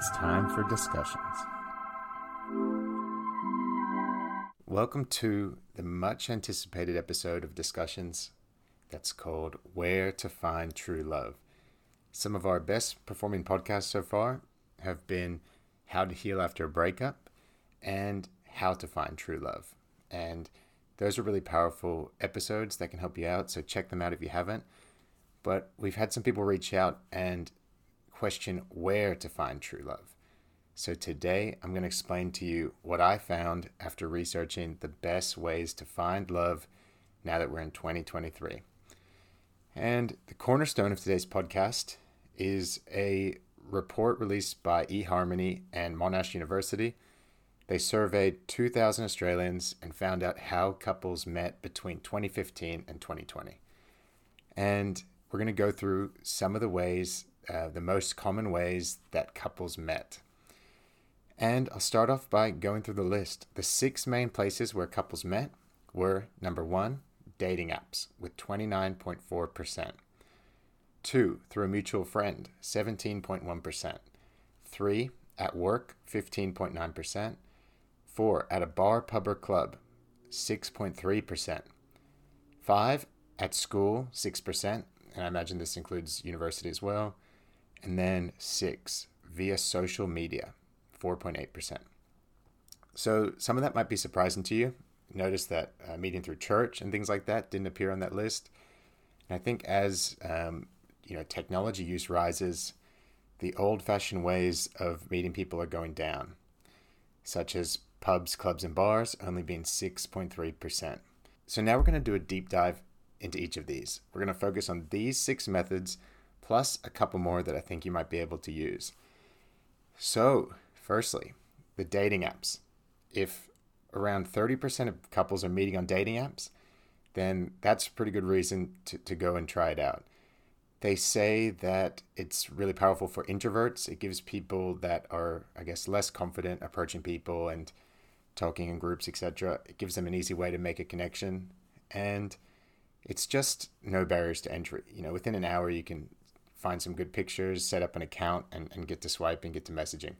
It's time for Discussions. Welcome to the much anticipated episode of Discussions that's called Where to Find True Love. Some of our best performing podcasts so far have been How to Heal After a Breakup and How to Find True Love. And those are really powerful episodes that can help you out, so check them out if you haven't. But we've had some people reach out and question where to find true love. So today I'm going to explain to you what I found after researching the best ways to find love now that we're in 2023. And the cornerstone of today's podcast is a report released by eHarmony and Monash University. They surveyed 2,000 Australians and found out how couples met between 2015 and 2020. And we're going to go through some of the ways, the most common ways that couples met. And I'll start off by going through the list. The six main places where couples met were: number one, dating apps with 29.4%. Two, through a mutual friend, 17.1%. Three, at work, 15.9%. Four, at a bar, pub, or club, 6.3%. Five, at school, 6%, and I imagine this includes university as well. And then six, via social media, 4.8%. So some of that might be surprising to you. Notice that meeting through church and things like that didn't appear on that list. And I think as technology use rises, the old-fashioned ways of meeting people are going down, such as pubs, clubs, and bars only being 6.3%. So now we're going to do a deep dive into each of these. We're going to focus on these six methods, plus a couple more that I think you might be able to use. So, firstly, the dating apps. If around 30% of couples are meeting on dating apps, then that's a pretty good reason to go and try it out. They say that it's really powerful for introverts. It gives people that are, I guess, less confident approaching people and talking in groups, etc. It gives them an easy way to make a connection. And it's just no barriers to entry. Within an hour, you can find some good pictures, set up an account, and get to swipe and get to messaging.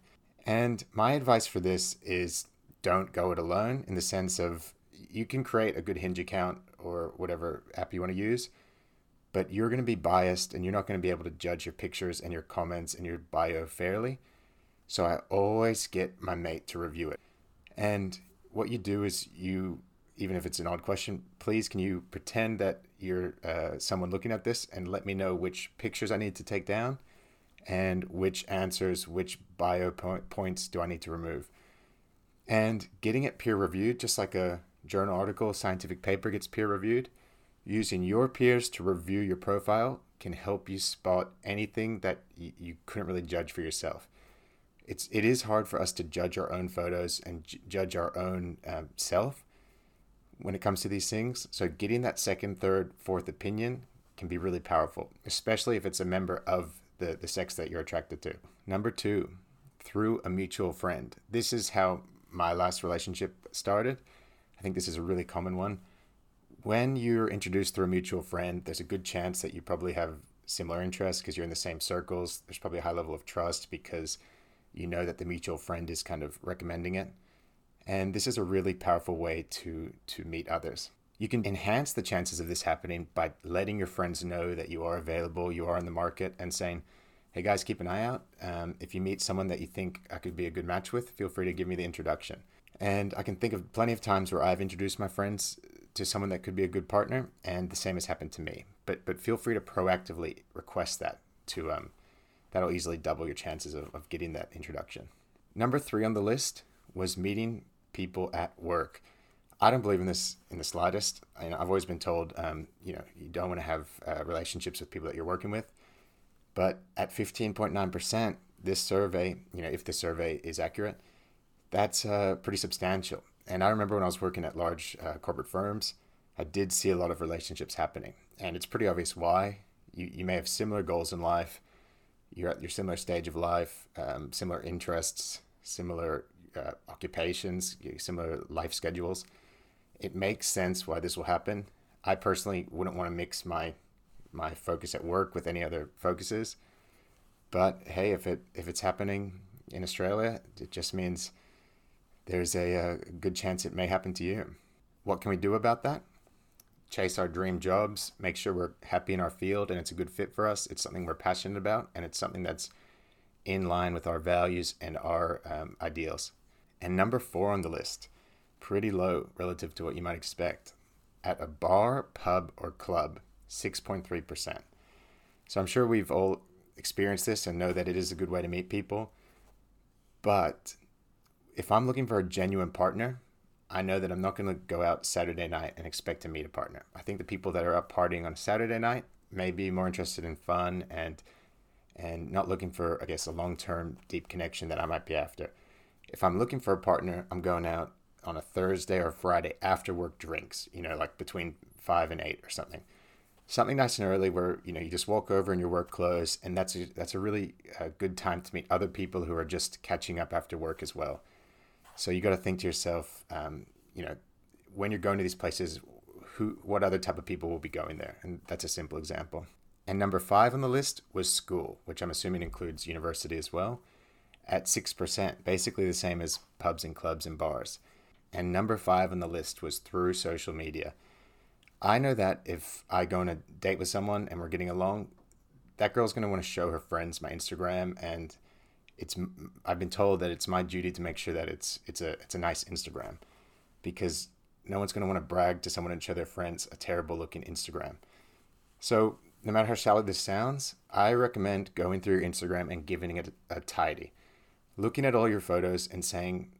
And my advice for this is don't go it alone, in the sense of you can create a good Hinge account or whatever app you want to use, but you're going to be biased and you're not going to be able to judge your pictures and your comments and your bio fairly. So I always get my mate to review it. And what you do is you, even if it's an odd question, please can you pretend that you're someone looking at this and let me know which pictures I need to take down and which answers, which bio points do I need to remove. And getting it peer reviewed, just like a journal article, scientific paper gets peer reviewed, using your peers to review your profile can help you spot anything that you couldn't really judge for yourself. It is hard for us to judge our own photos and judge our own self when it comes to these things. So getting that second, third, fourth opinion can be really powerful, especially if it's a member of the sex that you're attracted to. Number two, through a mutual friend. This is how my last relationship started. I think this is a really common one. When you're introduced through a mutual friend, there's a good chance that you probably have similar interests because you're in the same circles. There's probably a high level of trust because you know that the mutual friend is kind of recommending it. And this is a really powerful way to meet others. You can enhance the chances of this happening by letting your friends know that you are available, you are in the market, and saying, hey guys, keep an eye out. If you meet someone that you think I could be a good match with, feel free to give me the introduction. And I can think of plenty of times where I've introduced my friends to someone that could be a good partner, and the same has happened to me. But feel free to proactively request that. That'll easily double your chances of getting that introduction. Number three on the list was meeting people at work. I don't believe in this in the slightest. I've always been told, you don't want to have relationships with people that you're working with. But at 15.9%, this survey, if the survey is accurate, that's pretty substantial. And I remember when I was working at large corporate firms, I did see a lot of relationships happening. And it's pretty obvious why. You may have similar goals in life. You're at your similar stage of life, similar interests, similar occupations, similar life schedules. It makes sense why this will happen. I personally wouldn't want to mix my focus at work with any other focuses. But hey, if it's happening, in Australia, it just means there's a good chance it may happen to you. What can we do about that? Chase our dream jobs, make sure we're happy in our field and it's a good fit for us. It's something we're passionate about, and it's something that's in line with our values and our ideals. And number 4 on the list, pretty low relative to what you might expect. At a bar, pub, or club, 6.3%. So I'm sure we've all experienced this and know that it is a good way to meet people. But if I'm looking for a genuine partner, I know that I'm not going to go out Saturday night and expect to meet a partner. I think the people that are out partying on Saturday night may be more interested in fun and not looking for, I guess, a long-term deep connection that I might be after. If I'm looking for a partner, I'm going out on a Thursday or Friday after work drinks, like between 5 and 8 or something. Something nice and early where, you just walk over in your work clothes, and that's a really good time to meet other people who are just catching up after work as well. So you got to think to yourself, when you're going to these places, what other type of people will be going there? And that's a simple example. And number 5 on the list was school, which I'm assuming includes university as well, at 6%, basically the same as pubs and clubs and bars. And number 5 on the list was through social media. I know that if I go on a date with someone and we're getting along, that girl's going to want to show her friends my Instagram, and I've been told that it's my duty to make sure that it's a nice Instagram, because no one's going to want to brag to someone and show their friends a terrible looking Instagram. So no matter how shallow this sounds, I recommend going through your Instagram and giving it a tidy. Looking at all your photos and saying,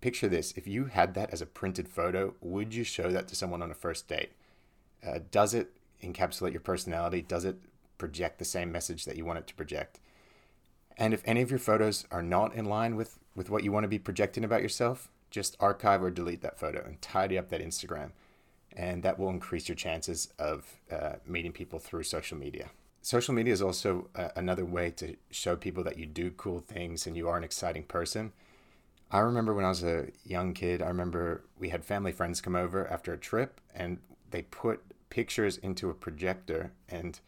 picture this, if you had that as a printed photo, would you show that to someone on a first date? Does it encapsulate your personality? Does it project the same message that you want it to project? And if any of your photos are not in line with what you want to be projecting about yourself, just archive or delete that photo and tidy up that Instagram. And that will increase your chances of meeting people through social media. Social media is also another way to show people that you do cool things and you are an exciting person. I remember when I was a young kid, we had family friends come over after a trip, and they put pictures into a projector and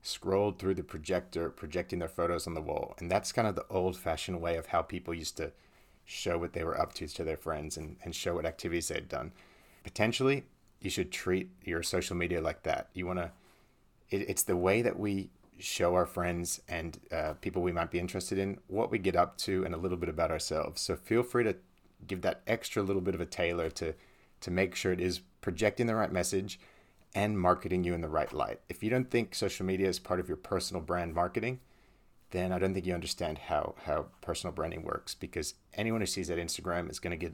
scrolled through the projector, projecting their photos on the wall. And that's kind of the old-fashioned way of how people used to show what they were up to their friends and show what activities they'd done. Potentially, you should treat your social media like that. It's the way that we show our friends and people we might be interested in what we get up to and a little bit about ourselves. So feel free to give that extra little bit of a tailor to make sure it is projecting the right message and marketing you in the right light. If you don't think social media is part of your personal brand marketing, then I don't think you understand how personal branding works, because anyone who sees that Instagram is going to get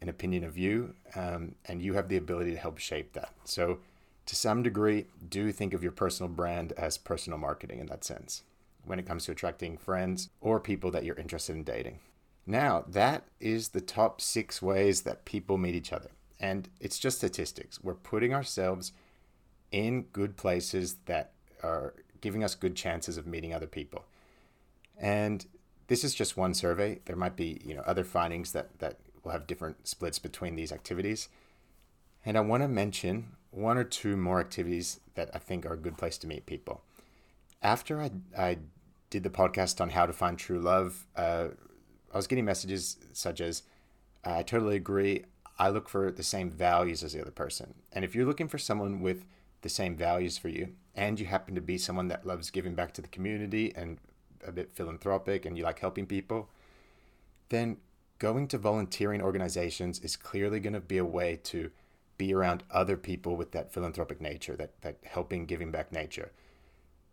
an opinion of you, and you have the ability to help shape that. So to some degree, do think of your personal brand as personal marketing in that sense, when it comes to attracting friends or people that you're interested in dating. Now, that is the top 6 ways that people meet each other. And it's just statistics. We're putting ourselves in good places that are giving us good chances of meeting other people. And this is just one survey. There might be, other findings that will have different splits between these activities. And I want to mention 1 or 2 more activities that I think are a good place to meet people. After I did the podcast on how to find true love, I was getting messages such as, I totally agree, I look for the same values as the other person. And if you're looking for someone with the same values for you, and you happen to be someone that loves giving back to the community and a bit philanthropic and you like helping people, then going to volunteering organizations is clearly going to be a way to be around other people with that philanthropic nature, that helping, giving back nature.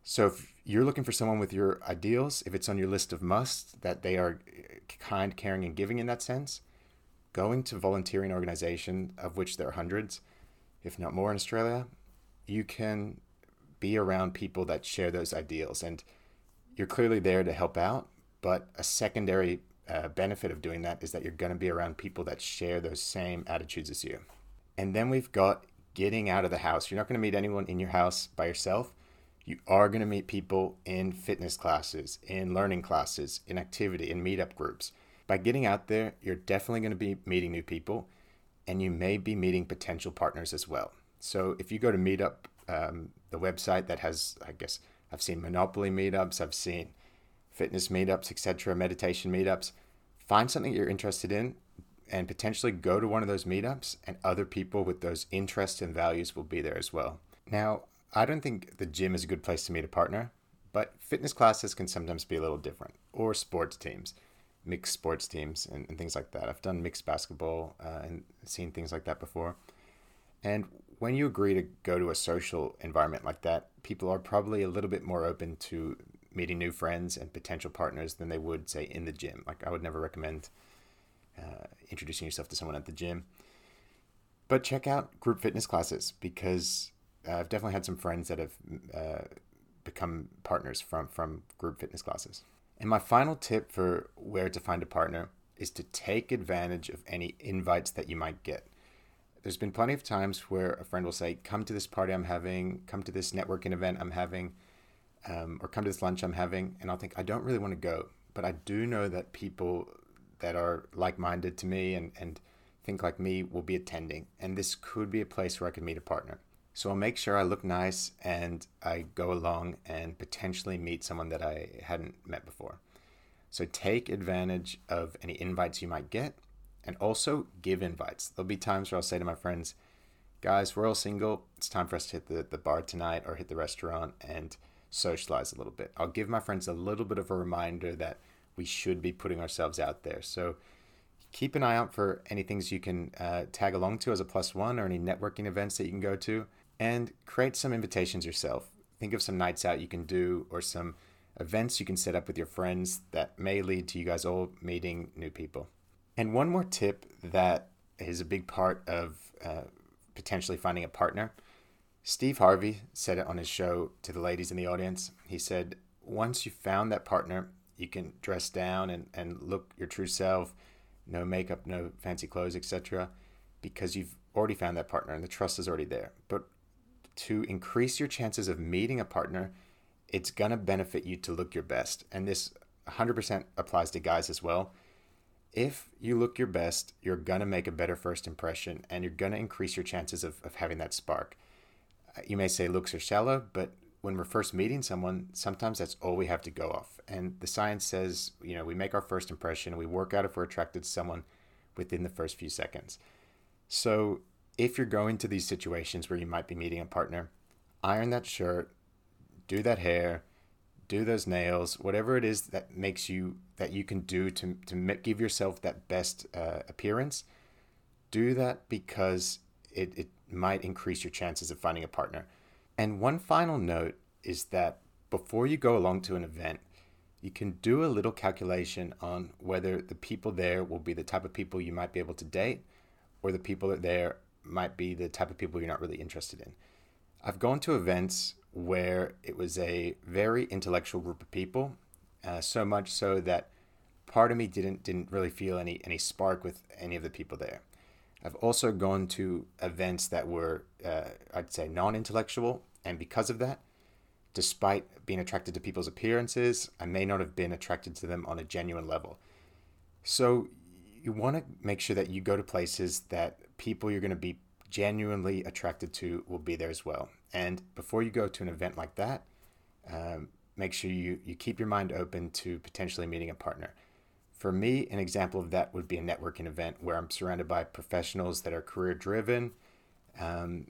So if you're looking for someone with your ideals, if it's on your list of musts, that they are kind, caring, and giving in that sense, going to volunteering organizations, of which there are hundreds, if not more in Australia, you can be around people that share those ideals. And you're clearly there to help out, but a secondary benefit of doing that is that you're going to be around people that share those same attitudes as you. And then we've got getting out of the house. You're not going to meet anyone in your house by yourself. You are going to meet people in fitness classes, in learning classes, in activity, in meetup groups. By getting out there, you're definitely going to be meeting new people, and you may be meeting potential partners as well. So if you go to Meetup, the website that has, I've seen Monopoly meetups, I've seen fitness meetups, etc., meditation meetups. Find something you're interested in and potentially go to one of those meetups, and other people with those interests and values will be there as well. Now, I don't think the gym is a good place to meet a partner, but fitness classes can sometimes be a little different, or sports teams, mixed sports teams and things like that. I've done mixed basketball and seen things like that before. And when you agree to go to a social environment like that, people are probably a little bit more open to meeting new friends and potential partners than they would, say, in the gym. Like, I would never recommend introducing yourself to someone at the gym. But check out group fitness classes, because I've definitely had some friends that have become partners from group fitness classes. And my final tip for where to find a partner is to take advantage of any invites that you might get. There's been plenty of times where a friend will say, come to this party I'm having, come to this networking event I'm having, or come to this lunch I'm having. And I'll think, I don't really want to go, but I do know that people that are like-minded to me and think like me will be attending. And this could be a place where I could meet a partner. So I'll make sure I look nice and I go along and potentially meet someone that I hadn't met before. So take advantage of any invites you might get, and also give invites. There'll be times where I'll say to my friends, guys, we're all single. It's time for us to hit the bar tonight or hit the restaurant and socialize a little bit. I'll give my friends a little bit of a reminder that we should be putting ourselves out there. So keep an eye out for any things you can tag along to as a +1, or any networking events that you can go to. And create some invitations yourself. Think of some nights out you can do, or some events you can set up with your friends that may lead to you guys all meeting new people. And one more tip that is a big part of potentially finding a partner. Steve Harvey said it on his show to the ladies in the audience. He said, once you've found that partner, you can dress down and look your true self, no makeup, no fancy clothes, etc., because you've already found that partner and the trust is already there. But to increase your chances of meeting a partner, it's going to benefit you to look your best. And this 100% applies to guys as well. If you look your best, you're going to make a better first impression, and you're going to increase your chances of having that spark. You may say looks are shallow, but when we're first meeting someone, sometimes that's all we have to go off. And the science says, you know, we make our first impression, we work out if we're attracted to someone within the first few seconds. So if you're going to these situations where you might be meeting a partner, iron that shirt, do that hair, do those nails, whatever it is that makes you, that you can do to give yourself that best appearance. Do that, because it might increase your chances of finding a partner. And one final note is that before you go along to an event, you can do a little calculation on whether the people there will be the type of people you might be able to date, or the people that there might be the type of people you're not really interested in. I've gone to events where it was a very intellectual group of people, so much so that part of me didn't really feel any spark with any of the people there. I've also gone to events that were, I'd say, non-intellectual, and because of that, despite being attracted to people's appearances, I may not have been attracted to them on a genuine level. So you want to make sure that you go to places that people you're going to be genuinely attracted to will be there as well. And before you go to an event like that, make sure you keep your mind open to potentially meeting a partner. For me, an example of that would be a networking event where I'm surrounded by professionals that are career-driven. And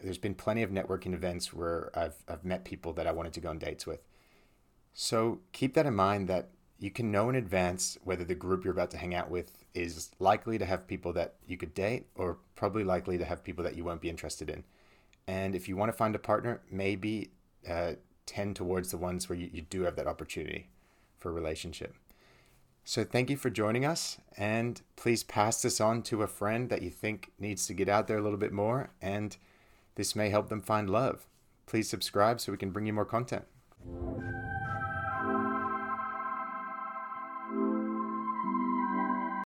there's been plenty of networking events where I've met people that I wanted to go on dates with. So keep that in mind, that you can know in advance whether the group you're about to hang out with is likely to have people that you could date, or probably likely to have people that you won't be interested in. And if you want to find a partner, maybe tend towards the ones where you do have that opportunity for a relationship. So thank you for joining us, and please pass this on to a friend that you think needs to get out there a little bit more, and this may help them find love. Please subscribe so we can bring you more content.